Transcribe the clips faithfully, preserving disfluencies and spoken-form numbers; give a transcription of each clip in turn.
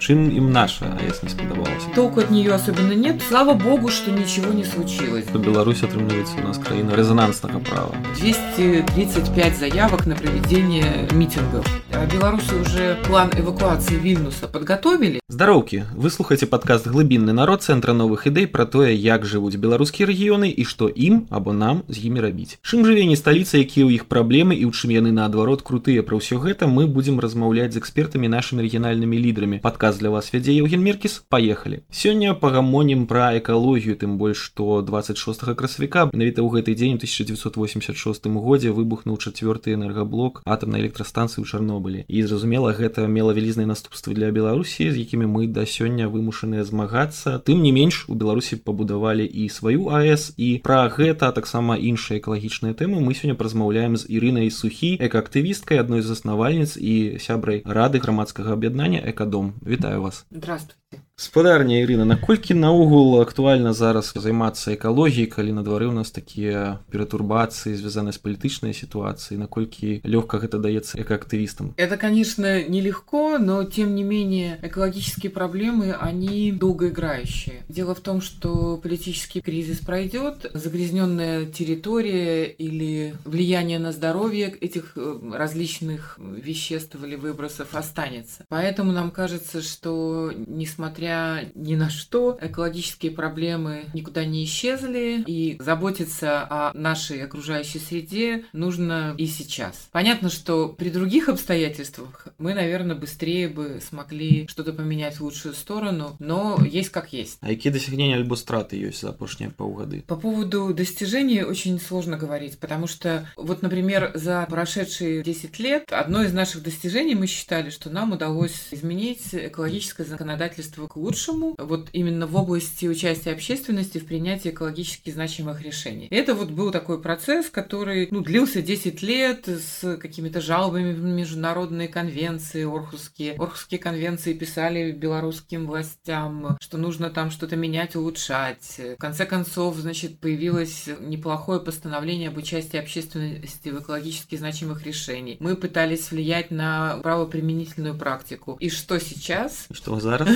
Чем им наша АЭС не сподобалась? Толку от нее особенно нет. Слава богу, что ничего не случилось. Беларусь отрывается у нас краина резонансного права. двести тридцать пять заявок на проведение митингов. А белорусы уже план эвакуации Вильнюса подготовили. Здаровки! Вы слушаете подкаст «Глыбінны народ» Центра новых идей про то, як живут белорусские регионы и что им, або нам, с ними робить. Чым живее столица, какие у их проблемы и у чым яны наадварот крутые. Про все это мы будем размовлять с экспертами нашими региональными лидерами. Подкаст для вас вядзе Юген Меркіс. Поехали! Сегодня пагамонім про экологию, тем больше, что двадцать шестого красавіка, навіта ў гэты день, в тысяча девятьсот восемьдесят шестом годзе, выбухнул четвертый энергаблок атомной электростанции у Чернобылі. И, зразумела, гэта мела велизныя наступствы для Беларусі, з якімі мы да сёння вымушаныя змагацца. Тым не менш, у Беларусі пабудавалі і сваю АЭС, і пра гэта, а таксама іншыя экалагічныя тэмы мы сёння размаўляем з Іринай Сухій, экаактывісткай, адной з заснавальніц і сябрай рады грамадскага аб'яднання «Экадом». Вітаю вас. Здравствуйте. Спадарня Ірына, наколькі наогул актуальна зараз займацца экалогіяй, калі на двары ў нас такія пературбацыі, звязаныя з палітычнай сітуацыяй, наколькі лёгка гэта даецца экаактывістам? Это, конечно, нелегко, но тем не менее экологические проблемы, они долгоиграющие. Дело в том, что политический кризис пройдет, загрязненная территория или влияние на здоровье этих различных веществ или выбросов останется. Поэтому нам кажется, что несмотря ни на что, экологические проблемы никуда не исчезли, и заботиться о нашей окружающей среде нужно и сейчас. Понятно, что при других обстоятельствах мы, наверное, быстрее бы смогли что-то поменять в лучшую сторону, но есть как есть. А какие достижения альбо страты есть за прошлые полгода? По поводу достижений очень сложно говорить, потому что, вот, например, за прошедшие десять лет одно из наших достижений мы считали, что нам удалось изменить экологическое законодательство к лучшему, вот именно в области участия общественности в принятии экологически значимых решений. Это вот был такой процесс, который ну, длился десять лет с какими-то жалобами в международные конвенции, Орхусские. Орхусские конвенции писали белорусским властям, что нужно там что-то менять, улучшать. В конце концов, значит, появилось неплохое постановление об участии общественности в экологически значимых решениях. Мы пытались влиять на правоприменительную практику. И что сейчас? Что зараз?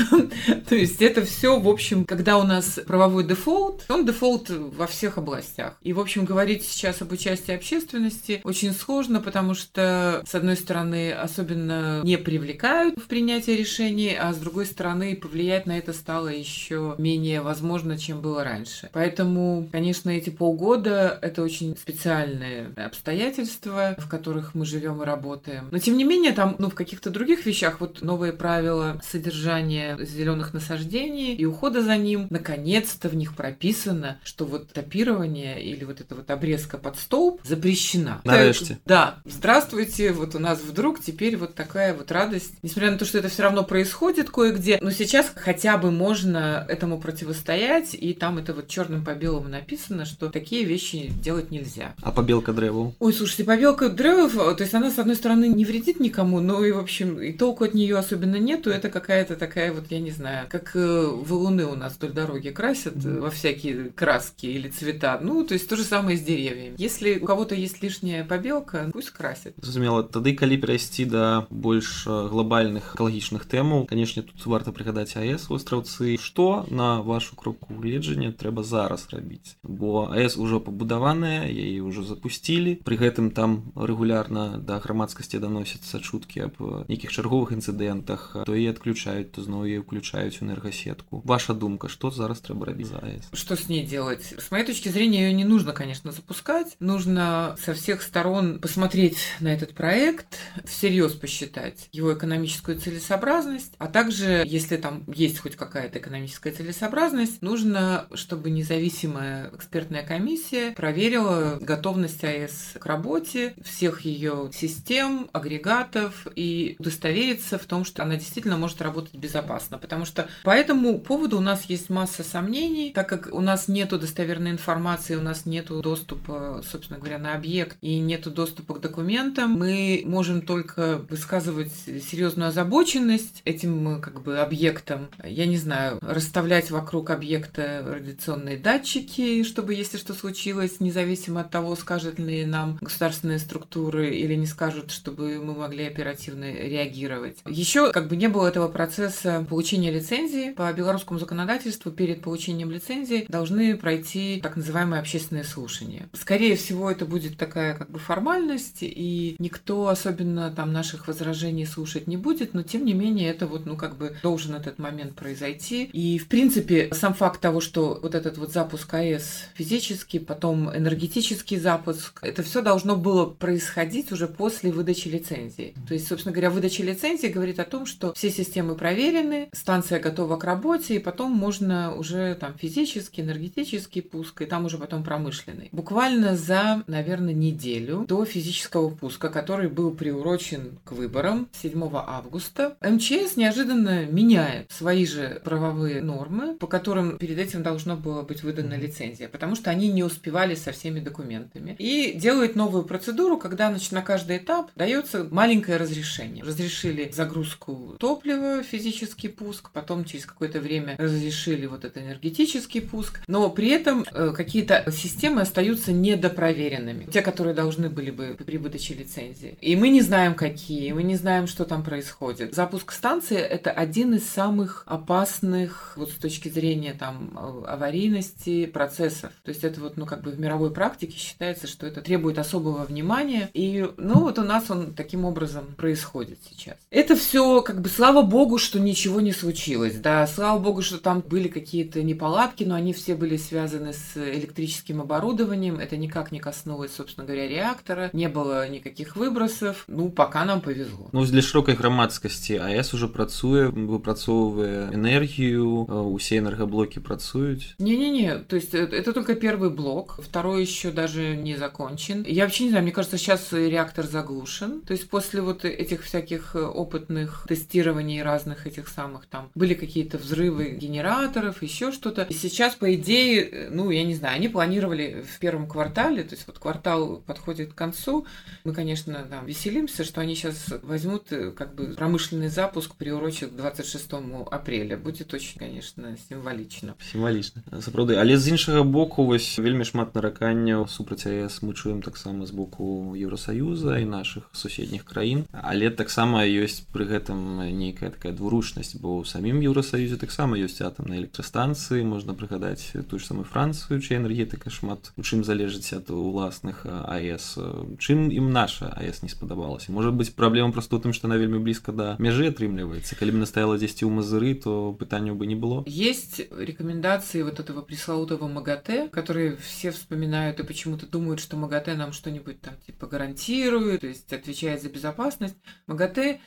То есть это все, в общем, когда у нас правовой дефолт, он дефолт во всех областях. И, в общем, говорить сейчас об участии общественности очень сложно, потому что, с одной стороны, особенно не привлекают в принятие решений, а с другой стороны, повлиять на это стало еще менее возможно, чем было раньше. Поэтому, конечно, эти полгода — это очень специальные обстоятельства, в которых мы живем и работаем. Но, тем не менее, там, ну, в каких-то других вещах, вот новые правила содержания зеленых насаждений и ухода за ним, наконец-то в них прописано, что вот топирование или вот эта вот обрезка под столб запрещена. Нарешьте. Да. Здравствуйте, вот у нас вдруг теперь вот такая вот радость. Несмотря на то, что это все равно происходит кое-где, но сейчас хотя бы можно этому противостоять, и там это вот черным по белому написано, что такие вещи делать нельзя. А побелка древу? Ой, слушайте, побелка древу, то есть она, с одной стороны, не вредит никому, но и, в общем, и толку от нее особенно нету, это какая-то такая вот, я не знаю, как валуны у нас вдоль дороги красят mm. во всякие краски или цвета. Ну, то есть то же самое с деревьями. Если у кого-то есть лишняя побелка, пусть красят. Зразумела, тады, калі перайсці да больш глобальных экалагічных тэмаў, канешне, тут варта прыгадаць АЭС востраўцы. Што на вашу кропку гледжання трэба зараз рабіць? Бо АЭС ужо пабудаваная, яе ўжо запусцілі. Пры гэтым там рэгулярна да грамадскасці даносяцца чуткі аб нейкіх чарговых інцыдэнтах. То і адключаюць, то зноў і включают энергосетку. Ваша думка, что зараз треба робить за АЭС? Что с ней делать? С моей точки зрения, ее не нужно, конечно, запускать. Нужно со всех сторон посмотреть на этот проект, всерьез посчитать его экономическую целесообразность, а также, если там есть хоть какая-то экономическая целесообразность, нужно, чтобы независимая экспертная комиссия проверила готовность АЭС к работе, всех ее систем, агрегатов и удостовериться в том, что она действительно может работать безопасно, потому потому что по этому поводу у нас есть масса сомнений, так как у нас нету достоверной информации, у нас нету доступа, собственно говоря, на объект и нету доступа к документам. Мы можем только высказывать серьезную озабоченность этим как бы объектом. Я не знаю, расставлять вокруг объекта радиационные датчики, чтобы, если что случилось, независимо от того, скажут ли нам государственные структуры или не скажут, чтобы мы могли оперативно реагировать. Еще как бы не было этого процесса получения лицензии. По белорусскому законодательству перед получением лицензии должны пройти так называемые общественные слушания. Скорее всего, это будет такая как бы формальность, и никто особенно там наших возражений слушать не будет, но тем не менее это вот, ну как бы должен этот момент произойти. И в принципе сам факт того, что вот этот вот запуск АЭС физический, потом энергетический запуск, это все должно было происходить уже после выдачи лицензии. То есть, собственно говоря, выдача лицензии говорит о том, что все системы проверены, станция готова к работе, и потом можно уже там физический, энергетический пуск, и там уже потом промышленный. Буквально за, наверное, неделю до физического пуска, который был приурочен к выборам седьмого августа, МЧС неожиданно меняет свои же правовые нормы, по которым перед этим должно было быть выдана лицензия, потому что они не успевали со всеми документами. И делают новую процедуру, когда, значит, на каждый этап дается маленькое разрешение. Разрешили загрузку топлива, физический пуск, потом через какое-то время разрешили вот этот энергетический пуск, но при этом э, какие-то системы остаются недопроверенными, те, которые должны были бы при выдаче лицензии. И мы не знаем, какие, мы не знаем, что там происходит. Запуск станции — это один из самых опасных вот с точки зрения там аварийности процессов. То есть это вот, ну как бы в мировой практике считается, что это требует особого внимания. И ну вот у нас он таким образом происходит сейчас. Это все как бы слава богу, что ничего не случилось, да, слава богу, что там были какие-то неполадки, но они все были связаны с электрическим оборудованием, это никак не коснулось, собственно говоря, реактора, не было никаких выбросов, ну, пока нам повезло. Ну, для широкой громадскости АЭС уже працуе, выпрацоўвае энергию, усе энергоблоки працуюць. Не-не-не, то есть это только первый блок, второй еще даже не закончен. Я вообще не знаю, мне кажется, сейчас реактор заглушен, то есть после вот этих всяких опытных тестирований разных этих самых там, были какие-то взрывы генераторов, еще что-то. И сейчас, по идее, ну, я не знаю, они планировали в первом квартале, то есть вот квартал подходит к концу. Мы, конечно, там веселимся, что они сейчас возьмут как бы промышленный запуск, приурочат к двадцать шестому апреля. Будет очень, конечно, символично. Символично. Сапраўды. Але з іншага боку, вось вельмі шмат нараканняў супраць АЭС мы чуем таксама з боку Еўрасаюза і нашых суседніх краін. Але таксама ёсць пры гэтым нейкая такая двуручнасць, бо ў самім Еўрасаюзе таксама ёсць атамныя электрастанцыі, можна прыгадаць тую ж самую Францыю, чыя энергетыка шмат у чым залежыць ад уласных АЭС. Чым ім наша АЭС не спадабалася? Можа быць, праблема проста ў тым, што яна вельмі блізка да мяжы атрымліваецца. Калі б яна стаяла дзесьці ў Мазыры, то пытанняў бы не было. Есть рекомендации вот этого пресловутого МАГАТЭ, которые все вспоминают и почему-то думают, что МАГАТЭ нам что-нибудь там типа гарантирует, то есть отвечает за безопасность. МАГАТЭ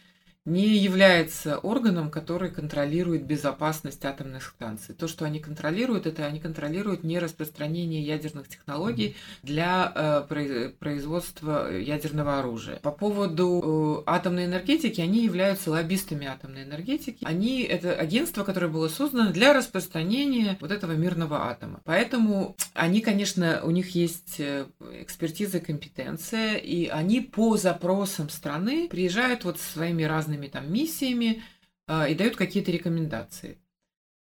не является органом, который контролирует безопасность атомных станций. То, что они контролируют, это они контролируют нераспространение ядерных технологий для э, производства ядерного оружия. По поводу э, атомной энергетики, они являются лоббистами атомной энергетики. Они это агентство, которое было создано для распространения вот этого мирного атома. Поэтому они, конечно, у них есть экспертиза, компетенция, и они по запросам страны приезжают вот своими разными там миссиями и дают какие-то рекомендации.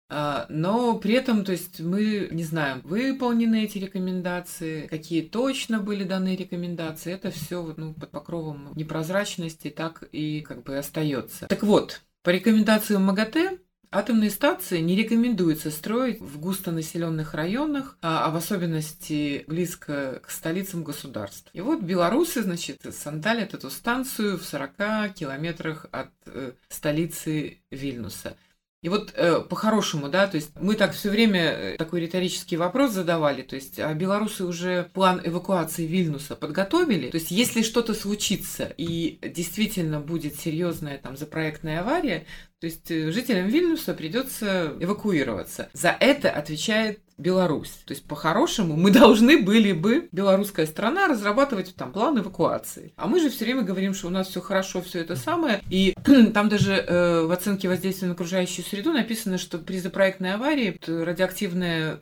Но при этом, то есть мы не знаем, выполнены эти рекомендации, какие точно были даны рекомендации, это все ну, под покровом непрозрачности так и как бы остается. Так вот, по рекомендациям МАГАТЭ атомные станции не рекомендуется строить в густонаселенных районах, а в особенности близко к столицам государств. И вот белорусы, значит, сандалят эту станцию в сорока километрах от э, столицы Вильнюса. И вот э, по-хорошему, да, то есть мы так все время такой риторический вопрос задавали, то есть а белорусы уже план эвакуации Вильнюса подготовили, то есть если что-то случится и действительно будет серьезная там запроектная авария, то есть жителям Вильнюса придется эвакуироваться. За это отвечает Беларусь. То есть, по-хорошему, мы должны были бы, белорусская страна, разрабатывать там план эвакуации. А мы же все время говорим, что у нас все хорошо, все это самое. И там даже э, в оценке воздействия на окружающую среду написано, что при запроектной аварии радиоактивное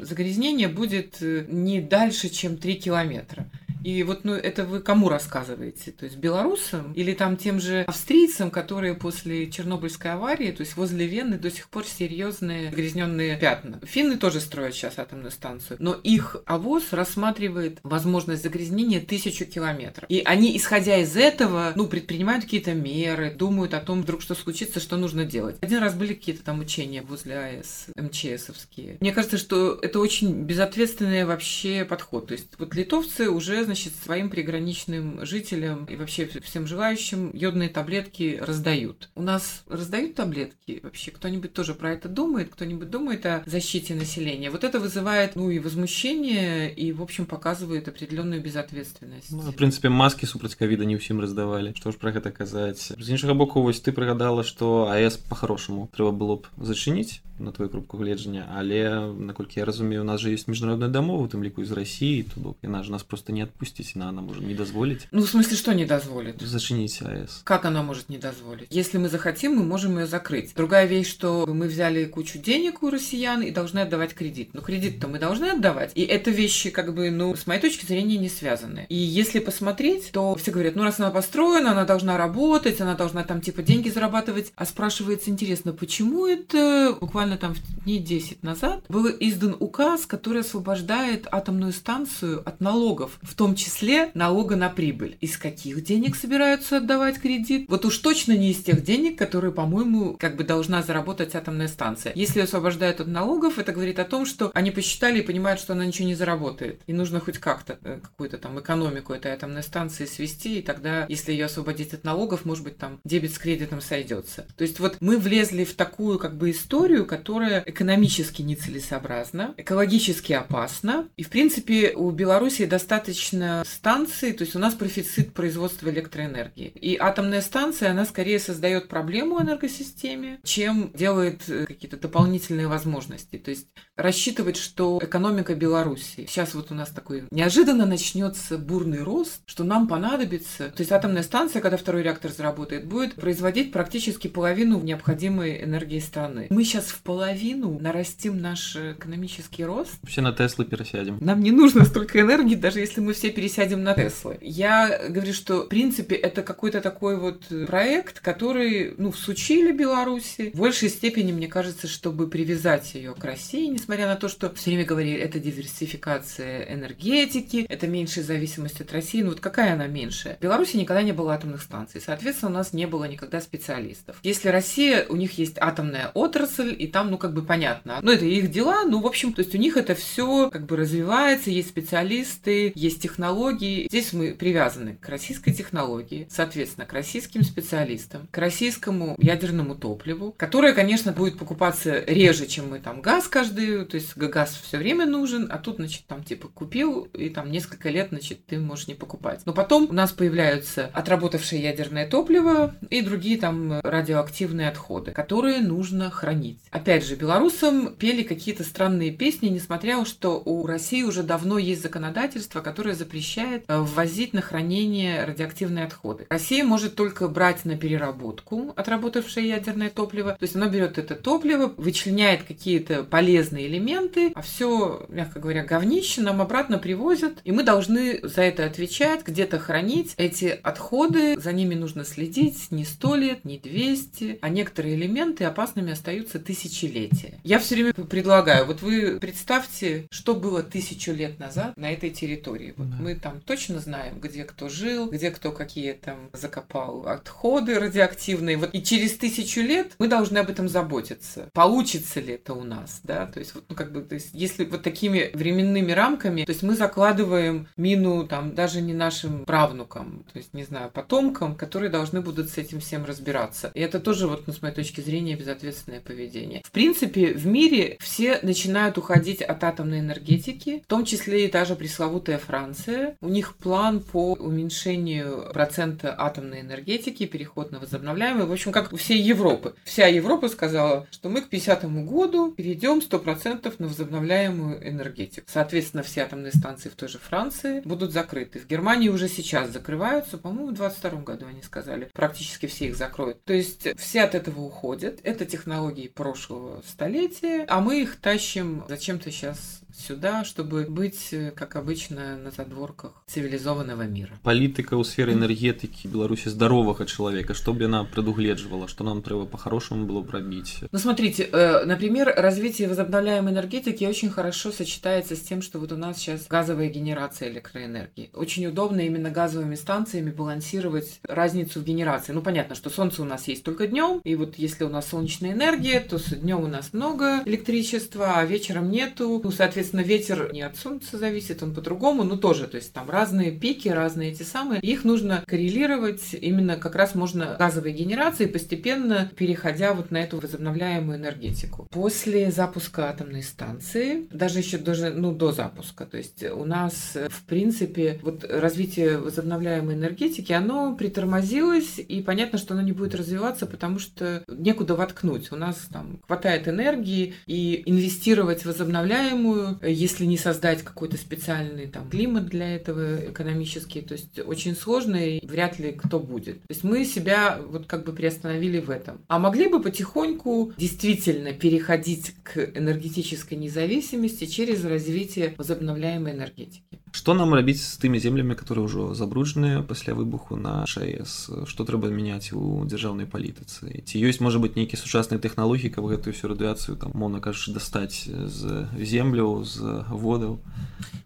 загрязнение будет не дальше, чем три километра. И вот ну, это вы кому рассказываете? То есть белорусам или там тем же австрийцам, которые после Чернобыльской аварии, то есть возле Вены до сих пор серьезные загрязненные пятна. Финны тоже строят сейчас атомную станцию, но их АВОС рассматривает возможность загрязнения тысячу километров. И они, исходя из этого, ну, предпринимают какие-то меры, думают о том, вдруг что случится, что нужно делать. Один раз были какие-то там учения возле АЭС, эм че эсовские. Мне кажется, что это очень безответственный вообще подход. То есть вот литовцы уже, значит, своим приграничным жителям и вообще всем желающим йодные таблетки раздают. У нас раздают таблетки вообще? Кто-нибудь тоже про это думает? Кто-нибудь думает о защите населения? Вот это вызывает, ну, и возмущение, и, в общем, показывает определенную безответственность. Ну, в принципе, маски супраць ковіда не ўсім раздавалі. Што ж пра гэта казаць? З іншага боку, вось ты прыгадала, што АЭС па-хорошаму трэба было б зачыніць на твою кропку гледжання, але, наколькі я разумею, у нас же ёсць міжнародная дамова, у тым ліку і з Расіі, то яна ж нас просто не отпустить, она, она может не дозволить. Ну, в смысле, что не дозволит? Зачинить АЭС. Как она может не дозволить? Если мы захотим, мы можем ее закрыть. Другая вещь, что мы взяли кучу денег у россиян и должны отдавать кредит. Но кредит-то мы должны отдавать. И это вещи, как бы, ну, с моей точки зрения, не связаны. И если посмотреть, то все говорят, ну, раз она построена, она должна работать, она должна там, типа, деньги зарабатывать. А спрашивается, интересно, почему это буквально там дней десять назад был издан указ, который освобождает атомную станцию от налогов, в том числе налога на прибыль. Из каких денег собираются отдавать кредит? Вот уж точно не из тех денег, которые, по-моему, как бы должна заработать атомная станция. Если ее освобождают от налогов, это говорит о том, что они посчитали и понимают, что она ничего не заработает. И нужно хоть как-то какую-то там экономику этой атомной станции свести, и тогда, если ее освободить от налогов, может быть, там дебет с кредитом сойдется. То есть вот мы влезли в такую как бы историю, которая экономически нецелесообразна, экологически опасна. И, в принципе, у Беларуси достаточно станции, то есть у нас профицит производства электроэнергии. И атомная станция, она скорее создает проблему энергосистеме, чем делает какие-то дополнительные возможности. То есть рассчитывать, что экономика Беларуси, сейчас вот у нас такой неожиданно начнется бурный рост, что нам понадобится, то есть атомная станция, когда второй реактор заработает, будет производить практически половину необходимой энергии страны. Мы сейчас в половину нарастим наш экономический рост. Вообще на Теслы пересядем. Нам не нужно столько энергии, даже если мы все пересядем на Теслы. Я говорю, что, в принципе, это какой-то такой вот проект, который, ну, всучили Беларуси. В большей степени, мне кажется, чтобы привязать ее к России, несмотря на то, что все время говорили, это диверсификация энергетики, это меньшая зависимость от России. Ну, вот какая она меньшая? В Беларуси никогда не было атомных станций. Соответственно, у нас не было никогда специалистов. Если Россия, у них есть атомная отрасль, и там, ну, как бы понятно. Ну, это их дела, ну, в общем, то есть у них это все как бы развивается, есть специалисты, есть технологии. Здесь мы привязаны к российской технологии, соответственно, к российским специалистам, к российскому ядерному топливу, которое, конечно, будет покупаться реже, чем мы там газ каждый, то есть газ все время нужен, а тут, значит, там типа купил и там несколько лет, значит, ты можешь не покупать. Но потом у нас появляются отработавшие ядерное топливо и другие там радиоактивные отходы, которые нужно хранить. Опять же, белорусам пели какие-то странные песни, несмотря что у России уже давно есть законодательство, которое запрещает ввозить на хранение радиоактивные отходы. Россия может только брать на переработку отработавшее ядерное топливо. То есть она берет это топливо, вычленяет какие-то полезные элементы, а все, мягко говоря, говнище нам обратно привозят, и мы должны за это отвечать, где-то хранить эти отходы, за ними нужно следить не сто лет, не двести, а некоторые элементы опасными остаются тысячелетия. Я все время предлагаю, вот вы представьте, что было тысячу лет назад на этой территории. Вот да. Мы там точно знаем, где кто жил, где кто какие там закопал отходы радиоактивные. Вот. И через тысячу лет мы должны об этом заботиться. Получится ли это у нас, да? То есть, вот, ну, как бы, то есть, если вот такими временными рамками, то есть мы закладываем мину там даже не нашим правнукам, то есть, не знаю, потомкам, которые должны будут с этим всем разбираться. И это тоже, вот, ну, с моей точки зрения, безответственное поведение. В принципе, в мире все начинают уходить от атомной энергетики, в том числе и та же пресловутая Франция. У них план по уменьшению процента атомной энергетики, переход на возобновляемые, в общем, как у всей Европы. Вся Европа сказала, что мы к пятидесятому году перейдем сто процентов на возобновляемую энергетику. Соответственно, все атомные станции в той же Франции будут закрыты. В Германии уже сейчас закрываются, по-моему, в двадцать втором году они сказали, практически все их закроют. То есть все от этого уходят. Это технологии прошлого столетия, а мы их тащим зачем-то сейчас сюда, чтобы быть, как обычно, на задворках цивилизованного мира. Политика у сферы энергетики Беларуси здорового человека, чтобы она предугледживала, что нам треба по-хорошему было пробить. Ну, смотрите, например, развитие возобновляемой энергетики очень хорошо сочетается с тем, что вот у нас сейчас газовая генерация электроэнергии. Очень удобно именно газовыми станциями балансировать разницу в генерации. Ну, понятно, что солнце у нас есть только днем, и вот если у нас солнечная энергия, то днем у нас много электричества, а вечером нету. Ну, соответственно, Соответственно, ветер не от солнца зависит, он по-другому, но тоже, то есть там разные пики, разные эти самые, их нужно коррелировать, именно как раз можно газовой генерацией, постепенно переходя вот на эту возобновляемую энергетику. После запуска атомной станции, даже еще даже, ну, до запуска, то есть у нас, в принципе, вот развитие возобновляемой энергетики, оно притормозилось, и понятно, что оно не будет развиваться, потому что некуда воткнуть, у нас там хватает энергии, и инвестировать в возобновляемую, если не создать какой-то специальный там климат для этого экономический, то есть очень сложно и вряд ли кто будет. То есть мы себя вот как бы приостановили в этом. А могли бы потихоньку действительно переходить к энергетической независимости через развитие возобновляемой энергетики. Что нам рабіць с теми землями, которые уже забруджены после выбуху на АЭС? Что треба менять у державной политицы? Ці есть, может быть, некие сучасные технологии, как эту всю радиацию, там, можно, кажется, достать с землю, с водой?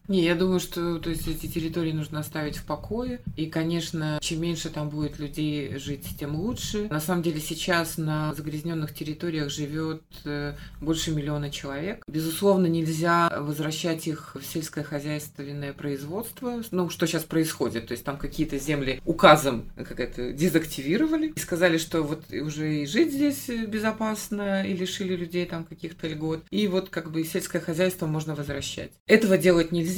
Не, я думаю, что то есть, эти территории нужно оставить в покое. И, конечно, чем меньше там будет людей жить, тем лучше. На самом деле сейчас на загрязненных территориях живет больше миллиона человек. Безусловно, нельзя возвращать их в сельскохозяйственное производство. Ну, что сейчас происходит? То есть там какие-то земли указом как это, дезактивировали и сказали, что вот уже и жить здесь безопасно, и лишили людей там каких-то льгот. И вот как бы сельское хозяйство можно возвращать. Этого делать нельзя.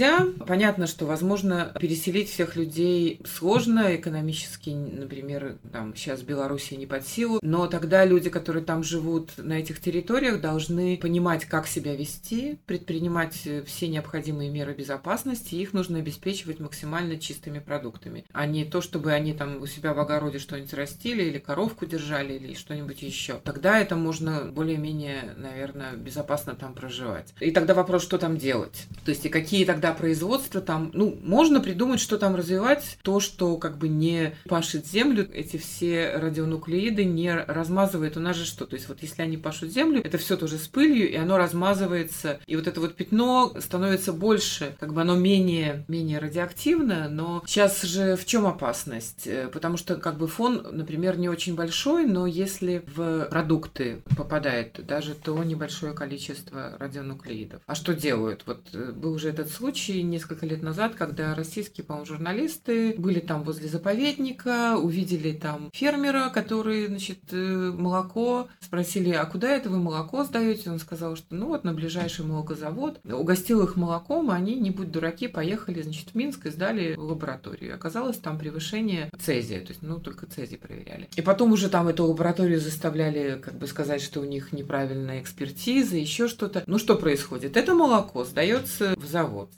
Понятно, что, возможно, переселить всех людей сложно, экономически, например, там, сейчас Белоруссия не под силу, но тогда люди, которые там живут на этих территориях, должны понимать, как себя вести, предпринимать все необходимые меры безопасности, и их нужно обеспечивать максимально чистыми продуктами, а не то, чтобы они там у себя в огороде что-нибудь растили, или коровку держали, или что-нибудь еще. Тогда это можно более-менее, наверное, безопасно там проживать. И тогда вопрос, что там делать. То есть и какие тогда производства там, ну, можно придумать, что там развивать, то, что как бы не пашет землю, эти все радионуклеиды не размазывает. У нас же что? То есть вот если они пашут землю, это все тоже с пылью, и оно размазывается, и вот это вот пятно становится больше, как бы оно менее, менее радиоактивно, но сейчас же в чем опасность? Потому что как бы фон, например, не очень большой, но если в продукты попадает даже то небольшое количество радионуклеидов, а что делают? Вот был уже этот случай несколько лет назад, когда российские, по-моему, журналисты были там возле заповедника, увидели там фермера, который, значит, молоко. Спросили, а куда это вы молоко сдаете? Он сказал, что ну вот на ближайший молокозавод. Угостил их молоком, а они, не будь дураки, поехали, значит, в Минск и сдали в лабораторию. Оказалось, там превышение цезия, то есть, ну, только цезий проверяли. И потом уже там эту лабораторию заставляли, как бы сказать, что у них неправильная экспертиза, еще что-то. Ну, что происходит? Это молоко сдается в завод.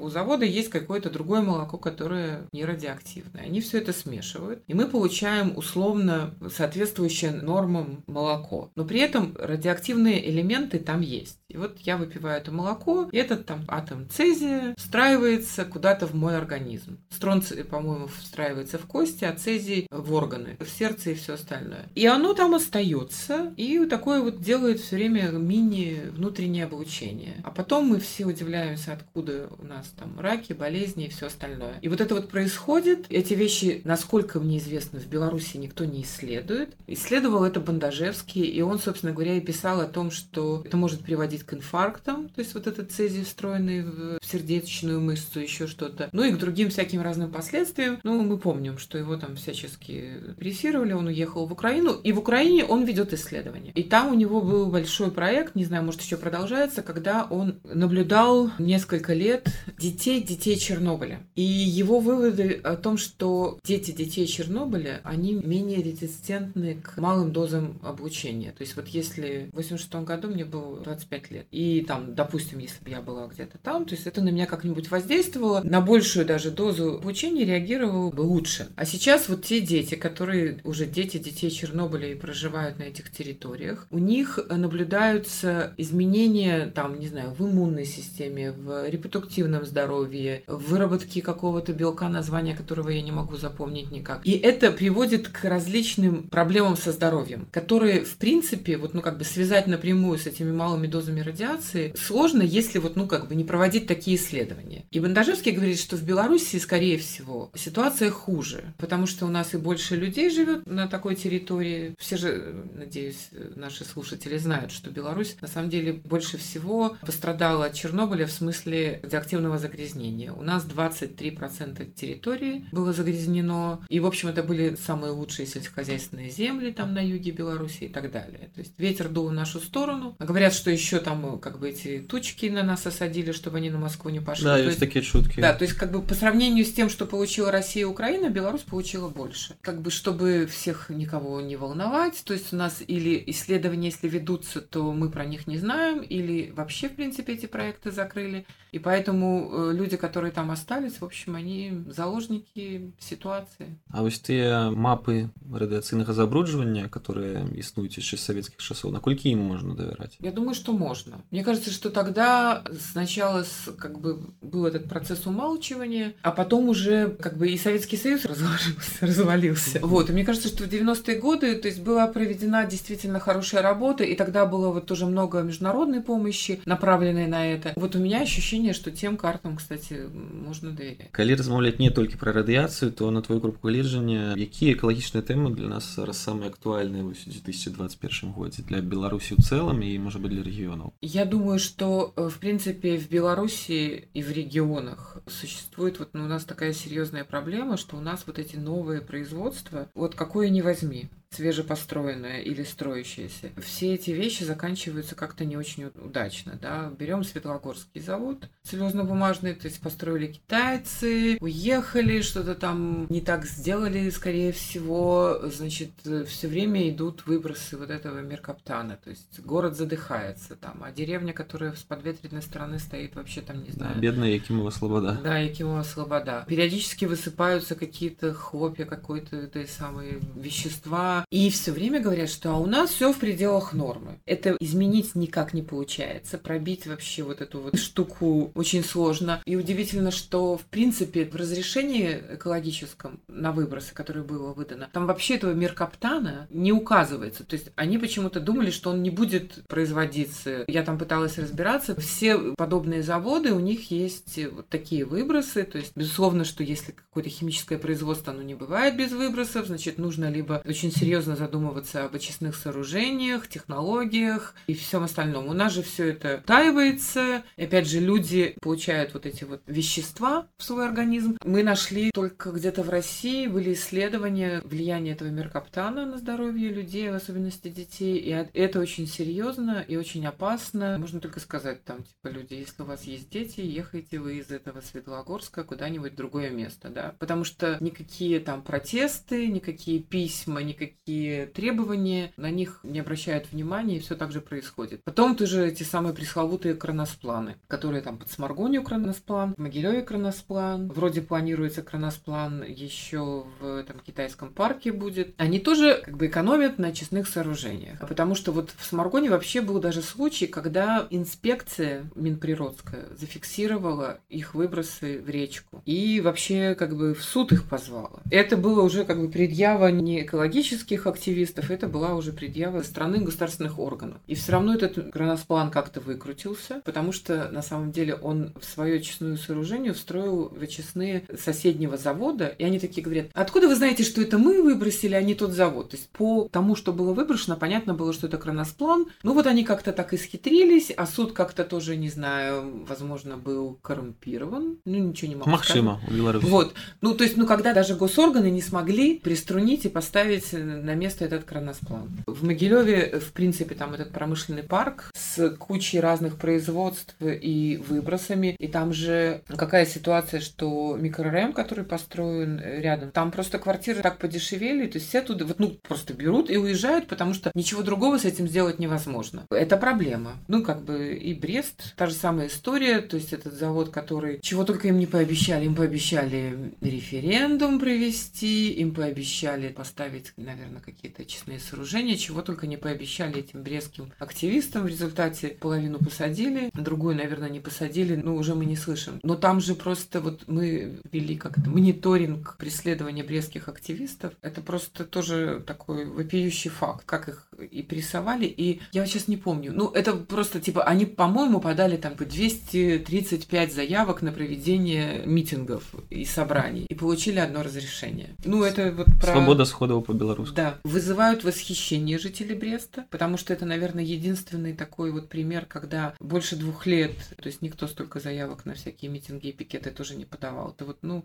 У завода есть какое-то другое молоко, которое не радиоактивное. Они все это смешивают, и мы получаем условно соответствующее нормам молоко. Но при этом радиоактивные элементы там есть. И вот я выпиваю это молоко, и этот там атом цезия встраивается куда-то в мой организм. Стронций, по-моему, встраивается в кости, а цезий в органы, в сердце и все остальное. И оно там остается, и такое вот делает все время мини-внутреннее облучение. А потом мы все удивляемся, откуда нас там раки, болезни и все остальное. И вот это вот происходит. Эти вещи, насколько мне известно, в Беларуси никто не исследует. Исследовал это Бандажевский, и он, собственно говоря, и писал о том, что это может приводить к инфарктам, то есть вот этот цезий, встроенный в сердечную мышцу, еще что-то, ну и к другим всяким разным последствиям. Ну, мы помним, что его там всячески прессировали, он уехал в Украину, и в Украине он ведет исследование. И там у него был большой проект, не знаю, может, еще продолжается, когда он наблюдал несколько лет детей, детей Чернобыля. И его выводы о том, что дети детей Чернобыля, они менее резистентны к малым дозам облучения. То есть вот если в восемьдесят шестом году мне было двадцать пять лет, и там, допустим, если бы я была где-то там, то есть это на меня как-нибудь воздействовало, на большую даже дозу облучения реагировало бы лучше. А сейчас вот те дети, которые уже дети детей Чернобыля и проживают на этих территориях, у них наблюдаются изменения, там, не знаю, в иммунной системе, в репродуктивном здоровье, в выработке какого-то белка, название которого я не могу запомнить никак. И это приводит к различным проблемам со здоровьем, которые, в принципе, вот, ну, как бы связать напрямую с этими малыми дозами радиации сложно, если вот, ну, как бы не проводить такие исследования. И Бандажевский говорит, что в Беларуси, скорее всего, ситуация хуже, потому что у нас и больше людей живет на такой территории. Все же, надеюсь, наши слушатели знают, что Беларусь, на самом деле, больше всего пострадала от Чернобыля в смысле радиоактивного загрязнения. У нас двадцать три процента территории было загрязнено, и, в общем, это были самые лучшие сельскохозяйственные земли там на юге Беларуси и так далее. То есть ветер дул в нашу сторону. Говорят, что еще там как бы эти тучки на нас осадили, чтобы они на Москву не пошли. Да, то есть, есть такие шутки. Да, то есть как бы по сравнению с тем, что получила Россия и Украина, Беларусь получила больше. Как бы чтобы всех никого не волновать, то есть у нас или исследования, если ведутся, то мы про них не знаем, или вообще, в принципе, эти проекты закрыли. И поэтому люди, которые там остались, в общем, они заложники ситуации. А вот те мапы радиационного забрудживания, которые существуют еще с советских часов, накольки им можно доверять? Я думаю, что можно. Мне кажется, что тогда сначала как бы был этот процесс умалчивания, а потом уже как бы и Советский Союз разложился, развалился. Вот. И мне кажется, что в девяностые годы, то есть, была проведена действительно хорошая работа, и тогда было вот тоже много международной помощи, направленной на это. Вот у меня ощущение, что тем картам, кстати, можно доверять. Калі размаўляць не толькі пра радыяцыю, то на твой групу гледжання, якія экалагічныя тэмы для нас зараз самыя актуальныя ў две тысячи двадцать первом годзе для Беларусі ў цэлым і, можа быць, для рэгіёнаў? Я думаю, что, в принципе, в Беларусі и в регионах существует вот, ну, у нас такая серьезная проблема, что у нас вот эти новые производства, вот какое ни возьми, свежепостроенное или строящееся, все эти вещи заканчиваются как-то не очень удачно, да. Берем Светлогорский завод целлюлозно-бумажный, то есть построили китайцы, уехали, что-то там не так сделали, скорее всего, значит, все время идут выбросы вот этого меркаптана, то есть город задыхается там, а деревня, которая с подветренной стороны стоит, вообще там, не знаю. Да, бедная Якимова Слобода. Да, Якимова Слобода. Периодически высыпаются какие-то хлопья, какие-то те самые вещества, и все время говорят, что а у нас все в пределах нормы. Это изменить никак не получается, пробить вообще вот эту вот штуку очень сложно. И удивительно, что в принципе в разрешении экологическом на выбросы, которое было выдано, там вообще этого меркаптана не указывается. То есть они почему-то думали, что он не будет производиться. Я там пыталась разбираться. Все подобные заводы, у них есть вот такие выбросы. То есть безусловно, что если какое-то химическое производство, оно не бывает без выбросов, значит нужно либо очень серьезно серьезно задумываться об очистных сооружениях, технологиях и всем остальном. У нас же все это таивается. И опять же, люди получают вот эти вот вещества в свой организм. Мы нашли только где-то в России были исследования влияния этого меркаптана на здоровье людей, в особенности детей. И это очень серьезно и очень опасно. Можно только сказать там, типа, люди, если у вас есть дети, ехайте вы из этого Светлогорска куда-нибудь в другое место, да. Потому что никакие там протесты, никакие письма, никакие какие требования, на них не обращают внимания, и все так же происходит. Потом тоже эти самые пресловутые кроноспланы, которые там под Сморгонью кроносплан, в Могилёве кроносплан, вроде планируется кроносплан еще в там, китайском парке будет. Они тоже как бы экономят на очистных сооружениях, потому что вот в Сморгоне вообще был даже случай, когда инспекция Минприродская зафиксировала их выбросы в речку и вообще как бы в суд их позвала. Это было уже как бы предъява не экологически, таких активистов, это была уже предъява со стороны государственных органов. И все равно этот гранатоплан как-то выкрутился, потому что на самом деле он в свое очистное сооружение встроил очистные соседнего завода, и они такие говорят: откуда вы знаете, что это мы выбросили, а не тот завод? То есть по тому, что было выброшено, понятно было, что это кроносплан. Ну вот они как-то так исхитрились, а суд как-то тоже, не знаю, возможно, был коррумпирован. Ну ничего не могу Махшима сказать. У Беларуси. Вот. Ну то есть, ну когда даже госорганы не смогли приструнить и поставить на место этот кроносплан. В Могилёве, в принципе, там этот промышленный парк с кучей разных производств и выбросами. И там же какая ситуация, что микрорайон, который построен рядом, там просто квартиры так подешевели, то есть все оттуда вот, ну, просто берут и уезжают, потому что ничего другого с этим сделать невозможно. Это проблема. Ну, как бы и Брест, та же самая история, то есть этот завод, который чего только им не пообещали. Им пообещали референдум провести, им пообещали поставить, наверное, какие-то очистные сооружения, чего только не пообещали этим брестским активистам. В результате половину посадили, другую, наверное, не посадили, но уже мы не слышим. Но там же просто вот мы вели как-то мониторинг преследования брестских активистов. Это просто тоже такой вопиющий факт, как их и прессовали, и я сейчас не помню. Ну, это просто типа они, по-моему, подали там по двести тридцать пять заявок на проведение митингов и собраний, и получили одно разрешение. Ну, это вот про... Свобода сходова по-белорусски. Да. Вызывают восхищение жителей Бреста, потому что это, наверное, единственный такой вот пример, когда больше двух лет, то есть никто столько заявок на всякие митинги и пикеты тоже не подавал. Это вот, ну,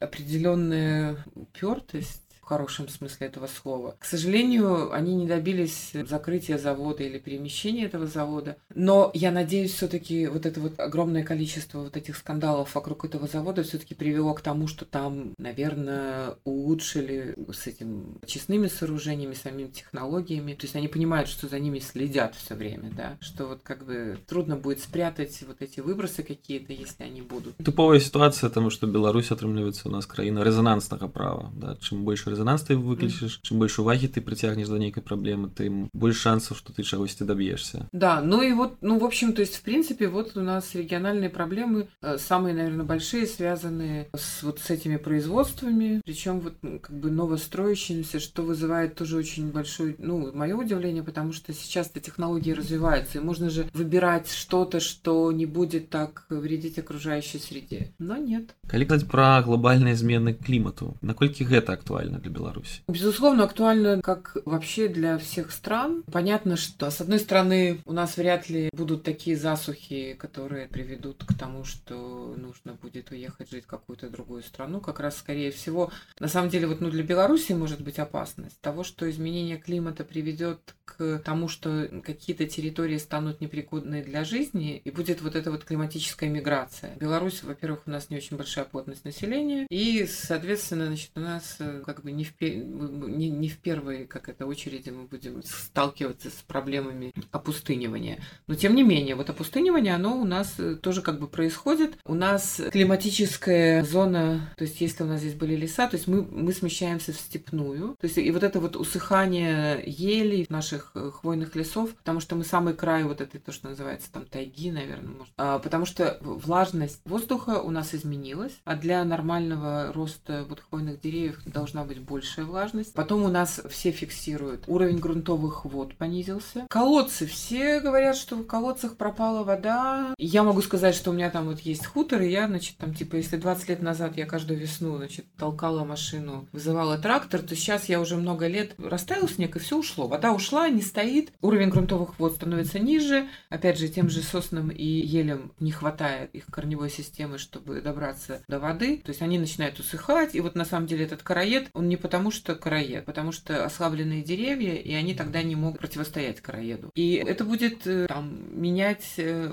определенная упертость, в хорошем смысле этого слова. К сожалению, они не добились закрытия завода или перемещения этого завода. Но я надеюсь, все-таки вот это вот огромное количество вот этих скандалов вокруг этого завода все-таки привело к тому, что там, наверное, улучшили с этим очистными сооружениями, самими технологиями. То есть они понимают, что за ними следят все время, да, что вот как бы трудно будет спрятать вот эти выбросы какие-то, если они будут. Типовая ситуация, потому что Беларусь атрымліваецца у нас краіна резонансного права, да, чем больше резонанс ты выключишь, mm. чем больше уваги ты притягнешь до некой проблемы, тем больше шансов, что ты чего-то добьешься. Да, ну и вот, ну в общем, то есть в принципе вот у нас региональные проблемы самые, наверное, большие, связаны с вот с этими производствами, причем вот как бы новостроящимися, что вызывает тоже очень большое, ну, мое удивление, потому что сейчас-то технологии развиваются, и можно же выбирать что-то, что не будет так вредить окружающей среде, но нет. Калі казаць про глобальные измены климату, наколькі гэта актуально? Для Беларуси. Безусловно, актуально, как вообще для всех стран. Понятно, что, с одной стороны, у нас вряд ли будут такие засухи, которые приведут к тому, что нужно будет уехать жить в какую-то другую страну. Как раз, скорее всего, на самом деле, вот, ну, для Беларуси может быть опасность того, что изменение климата приведет к тому, что какие-то территории станут непригодны для жизни, и будет вот эта вот климатическая миграция. Беларусь, во-первых, у нас не очень большая плотность населения, и, соответственно, значит, у нас как бы не в, не, не в первой, как это, очереди мы будем сталкиваться с проблемами опустынивания. Но, тем не менее, вот опустынивание, оно у нас тоже как бы происходит. У нас климатическая зона, то есть если у нас здесь были леса, то есть мы, мы смещаемся в степную. То есть и вот это вот усыхание елей наших хвойных лесов, потому что мы самый край вот этой, то, что называется там тайги, наверное, может. А, потому что влажность воздуха у нас изменилась, а для нормального роста вот хвойных деревьев должна быть большая влажность. Потом у нас все фиксируют. Уровень грунтовых вод понизился. Колодцы. Все говорят, что в колодцах пропала вода. Я могу сказать, что у меня там вот есть хутор, и я, значит, там, типа, если двадцать лет назад я каждую весну, значит, толкала машину, вызывала трактор, то сейчас я уже много лет растаял снег, и все ушло. Вода ушла, не стоит. Уровень грунтовых вод становится ниже. Опять же, тем же соснам и елям не хватает их корневой системы, чтобы добраться до воды. То есть они начинают усыхать, и вот на самом деле этот короед, он не потому что короед, потому что ослабленные деревья, и они тогда не могут противостоять короеду. И это будет там менять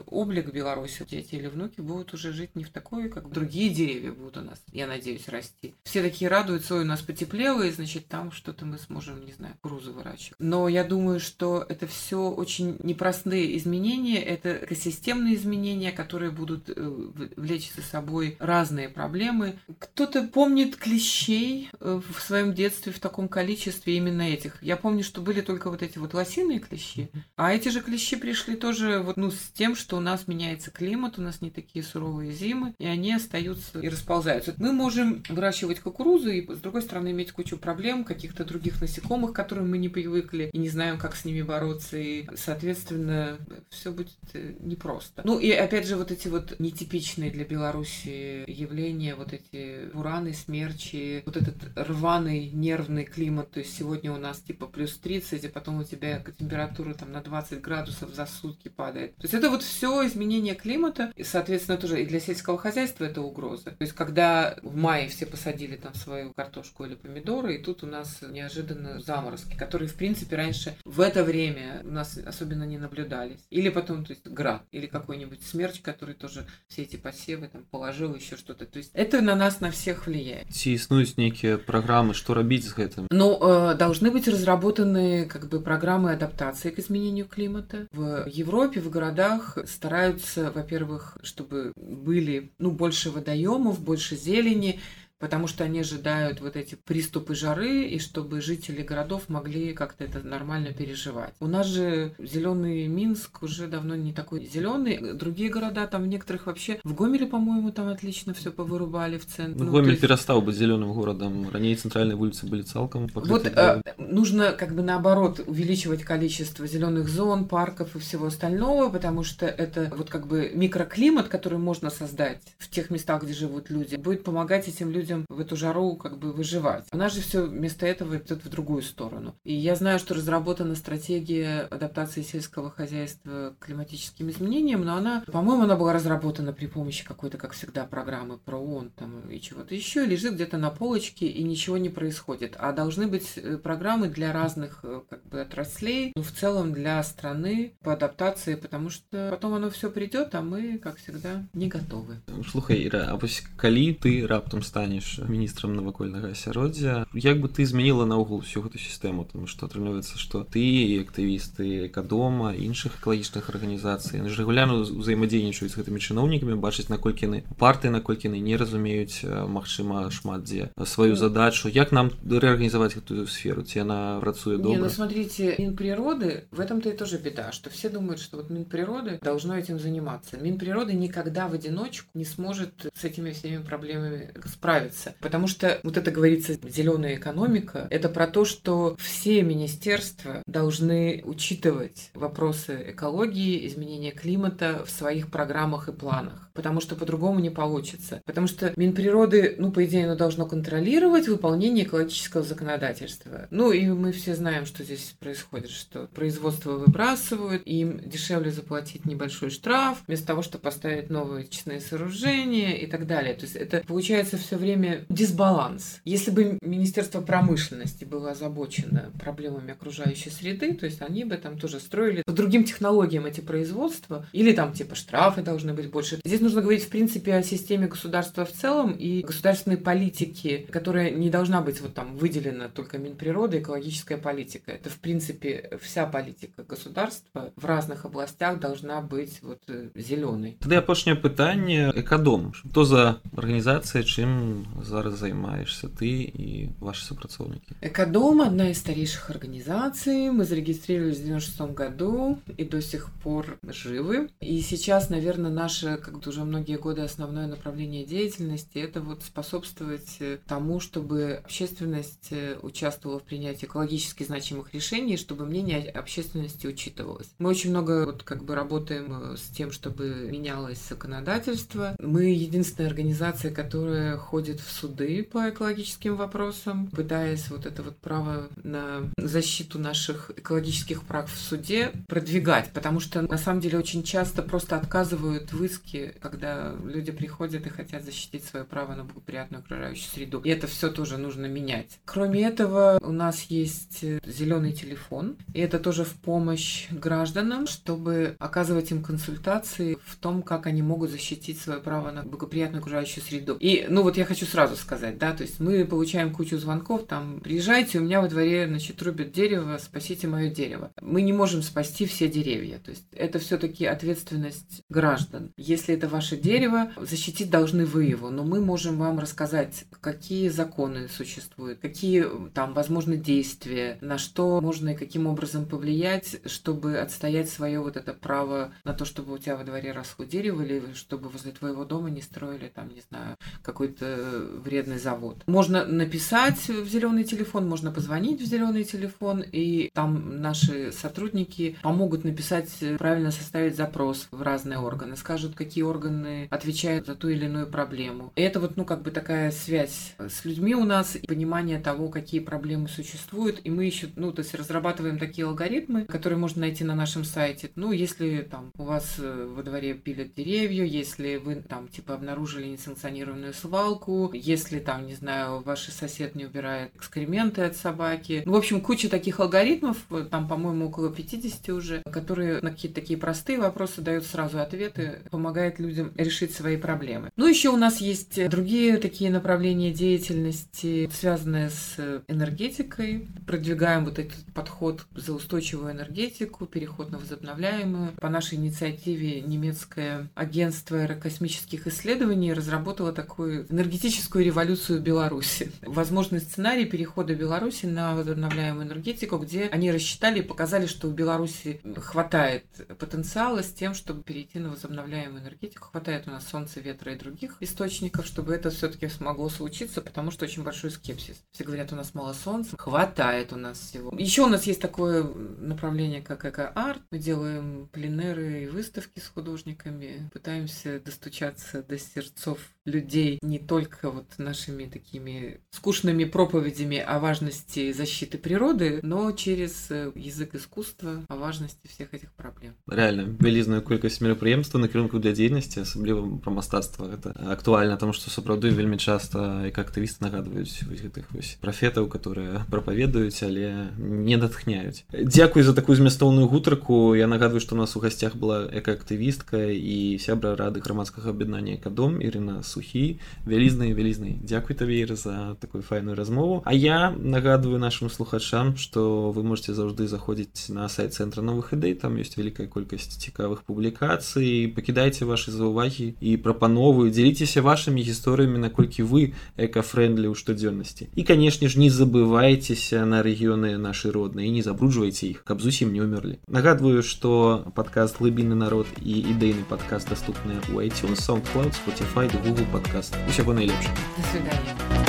облик Беларуси. Дети или внуки будут уже жить не в такой, как другие деревья будут у нас, я надеюсь, расти. Все такие радуются, ой, у нас потеплело, и значит там что-то мы сможем, не знаю, кукурузу выращивать. Но я думаю, что это все очень непростые изменения, это экосистемные изменения, которые будут влечь за собой разные проблемы. Кто-то помнит клещей в своем детстве в таком количестве именно этих. Я помню, что были только вот эти вот лосиные клещи, а эти же клещи пришли тоже вот, ну, с тем, что у нас меняется климат, у нас не такие суровые зимы, и они остаются и расползаются. Мы можем выращивать кукурузу и, с другой стороны, иметь кучу проблем, каких-то других насекомых, к которым мы не привыкли, и не знаем, как с ними бороться, и, соответственно, все будет непросто. Ну, и опять же, вот эти вот нетипичные для Беларуси явления, вот эти бураны, смерчи, вот этот рваный нервный климат, то есть сегодня у нас типа плюс тридцать, а потом у тебя температура там на двадцать градусов за сутки падает. То есть это вот все изменение климата, и, соответственно, тоже и для сельского хозяйства это угроза. То есть когда в мае все посадили там свою картошку или помидоры, и тут у нас неожиданно заморозки, которые, в принципе, раньше в это время у нас особенно не наблюдались. Или потом, то есть, град, или какой-нибудь смерч, который тоже все эти посевы там положил, еще что-то. То есть это на нас, на всех влияет. Ці існуюць некие программы, что робить с этим? Ну, э, должны быть разработаны как бы программы адаптации к изменению климата. В Европе, в городах стараются, во-первых, чтобы были, ну, больше водоемов, больше зелени, потому что они ожидают вот эти приступы жары, и чтобы жители городов могли как-то это нормально переживать. У нас же зеленый Минск уже давно не такой зеленый. Другие города там в некоторых вообще... В Гомеле, по-моему, там отлично все повырубали в центре. Ну, ну, Гомель есть... перестал быть зеленым городом. Ранее центральные улицы были целиком покрыты. Вот э, нужно как бы наоборот увеличивать количество зеленых зон, парков и всего остального, потому что это вот как бы микроклимат, который можно создать в тех местах, где живут люди, будет помогать этим людям в эту жару как бы выживать. У нас же все вместо этого идет в другую сторону. И я знаю, что разработана стратегия адаптации сельского хозяйства к климатическим изменениям, но она, по-моему, она была разработана при помощи какой-то, как всегда, программы про ООН там, и чего-то еще, лежит где-то на полочке и ничего не происходит. А должны быть программы для разных как бы отраслей, ну, в целом для страны по адаптации, потому что потом оно все придет, а мы, как всегда, не готовы. Слухай, Іра, а вось калі ты раптом станешь міністрам навакольнага асяроддзя, як бы ты змянила наогул всю гэту сістэму, тому што атрымліваецца, што ты і актывісты Экадома, іншых экалагічных арганізацый, яны ж рэгулярна ўзаемадзейнічаюць з гэтымі чыноўнікамі, бачаць, наколькі яны партыі, наколькі яны не разумеюць, магчыма, шмат дзе сваю задачу. Як нам рэарганізаваць гэтую сферу? Ці яна працуе добра? Не, ну смотрите, Минприроды, в этом-то и тоже беда, что все думают, что вот Минприроды должно этим заниматься. Минприроды никогда в одиночку не сможет с этими всеми проблемами справиться. Потому что, вот это говорится, зеленая экономика, это про то, что все министерства должны учитывать вопросы экологии, изменения климата в своих программах и планах, потому что по-другому не получится. Потому что Минприроды, ну, по идее, оно должно контролировать выполнение экологического законодательства. Ну, и мы все знаем, что здесь происходит, что производство выбрасывают, им дешевле заплатить небольшой штраф, вместо того, чтобы поставить новые очистные сооружения и так далее. То есть это получается все время дисбаланс. Если бы Министерство промышленности было озабочено проблемами окружающей среды, то есть они бы там тоже строили по другим технологиям эти производства, или там типа штрафы должны быть больше. Здесь нужно говорить, в принципе, о системе государства в целом и государственной политике, которая не должна быть вот там выделена только Минприроды, экологическая политика. Это, в принципе, вся политика государства в разных областях должна быть вот зеленой. Тогда апошняе пытанне. Экадом. Что за организация, чем зараз займаешься ты и ваши сопрацоўнікі? Экадом – одна из старейших организаций. Мы зарегистрировались в девяносто шестом году и до сих пор живы. И сейчас, наверное, наше, как уже многие годы, основное направление деятельности – это вот способствовать тому, чтобы общественность участвовала в принятии экологически значимых решений, чтобы мнение общественности учитывалось. Мы очень много вот, как бы, работаем с тем, чтобы менялось законодательство. Мы единственная организация, которая ходит в суды по экологическим вопросам, пытаясь вот это вот право на защиту наших экологических прав в суде продвигать, потому что на самом деле очень часто просто отказывают в иске, когда люди приходят и хотят защитить свое право на благоприятную окружающую среду. И это все тоже нужно менять. Кроме этого, у нас есть зеленый телефон, и это тоже в помощь гражданам, чтобы оказывать им консультации в том, как они могут защитить свое право на благоприятную окружающую среду. И, ну вот я хочу хочу сразу сказать, да, то есть мы получаем кучу звонков, там, приезжайте, у меня во дворе, значит, рубят дерево, спасите мое дерево. Мы не можем спасти все деревья, то есть это все-таки ответственность граждан. Если это ваше дерево, защитить должны вы его, но мы можем вам рассказать, какие законы существуют, какие там возможны действия, на что можно и каким образом повлиять, чтобы отстоять свое вот это право на то, чтобы у тебя во дворе росло дерево или чтобы возле твоего дома не строили там, не знаю, какой-то вредный завод. Можно написать в зеленый телефон, можно позвонить в зеленый телефон, и там наши сотрудники помогут написать, правильно составить запрос в разные органы, скажут, какие органы отвечают за ту или иную проблему. И это вот, ну, как бы такая связь с людьми у нас, и понимание того, какие проблемы существуют, и мы еще, ну, то есть разрабатываем такие алгоритмы, которые можно найти на нашем сайте. Ну, если там у вас во дворе пилят деревья, если вы там типа обнаружили несанкционированную свалку, если там, не знаю, ваш сосед не убирает экскременты от собаки. Ну, в общем, куча таких алгоритмов, там, по-моему, около пятьдесят уже, которые на какие-то такие простые вопросы дают сразу ответы, помогают людям решить свои проблемы. Ну, еще у нас есть другие такие направления деятельности, связанные с энергетикой. Продвигаем вот этот подход за устойчивую энергетику, переход на возобновляемую. По нашей инициативе немецкое агентство аэрокосмических исследований разработало такую энергетическую революцию Беларуси. Возможный сценарий перехода Беларуси на возобновляемую энергетику, где они рассчитали и показали, что у Беларуси хватает потенциала с тем, чтобы перейти на возобновляемую энергетику. Хватает у нас солнца, ветра и других источников, чтобы это все-таки смогло случиться, потому что очень большой скепсис. Все говорят, у нас мало солнца. Хватает у нас всего. Еще у нас есть такое направление, как эко-арт. Мы делаем пленеры и выставки с художниками, пытаемся достучаться до сердцов людей не только вот нашими такими скучными проповедями о важности защиты природы, но через язык искусства о важности всех этих проблем. Реально, вялізную колькасць мерапрыемстваў накірунку для дзейнасці, асабліва пра мастацтва. Гэта актуальна, таму што сапраўды вельмі часта экаактывісты нагадваюць вось гэтых вось прафетаў, которые прапаведуюць, але не датхняюць. Дзякую за такую змястоўную гутарку. Я нагадваю, што у нас у гасцях была экаактывістка і сябра рады грамадскага аб'яднання «Экадом» Ірына Сухій. Вялізны, вялізны. Дзякуй табе, Іра, за такую файную размову. А я нагадваю нашым слухачам, што вы можете заўжды заходзіць на сайт Центра новых ідэй, там ёсць вялікая колькасць цікавых публікацый. Пакідайце вашы заўвагі і прапановы, дзяліцеся вашымі гісторыямі, наколькі вы эко-френдли ў штодзённасці. І, канешне ж, не забывайцеся на рэгіёны нашы родныя і не забруджвайце іх, каб зусім не ўмерлі. Нагадваю, што падкаст «Глыбінны народ» і ідэйны падкаст даступныя ў iTunes, SoundCloud, Spotify, Google Подкаст. Усяго наилепшего. До свидания.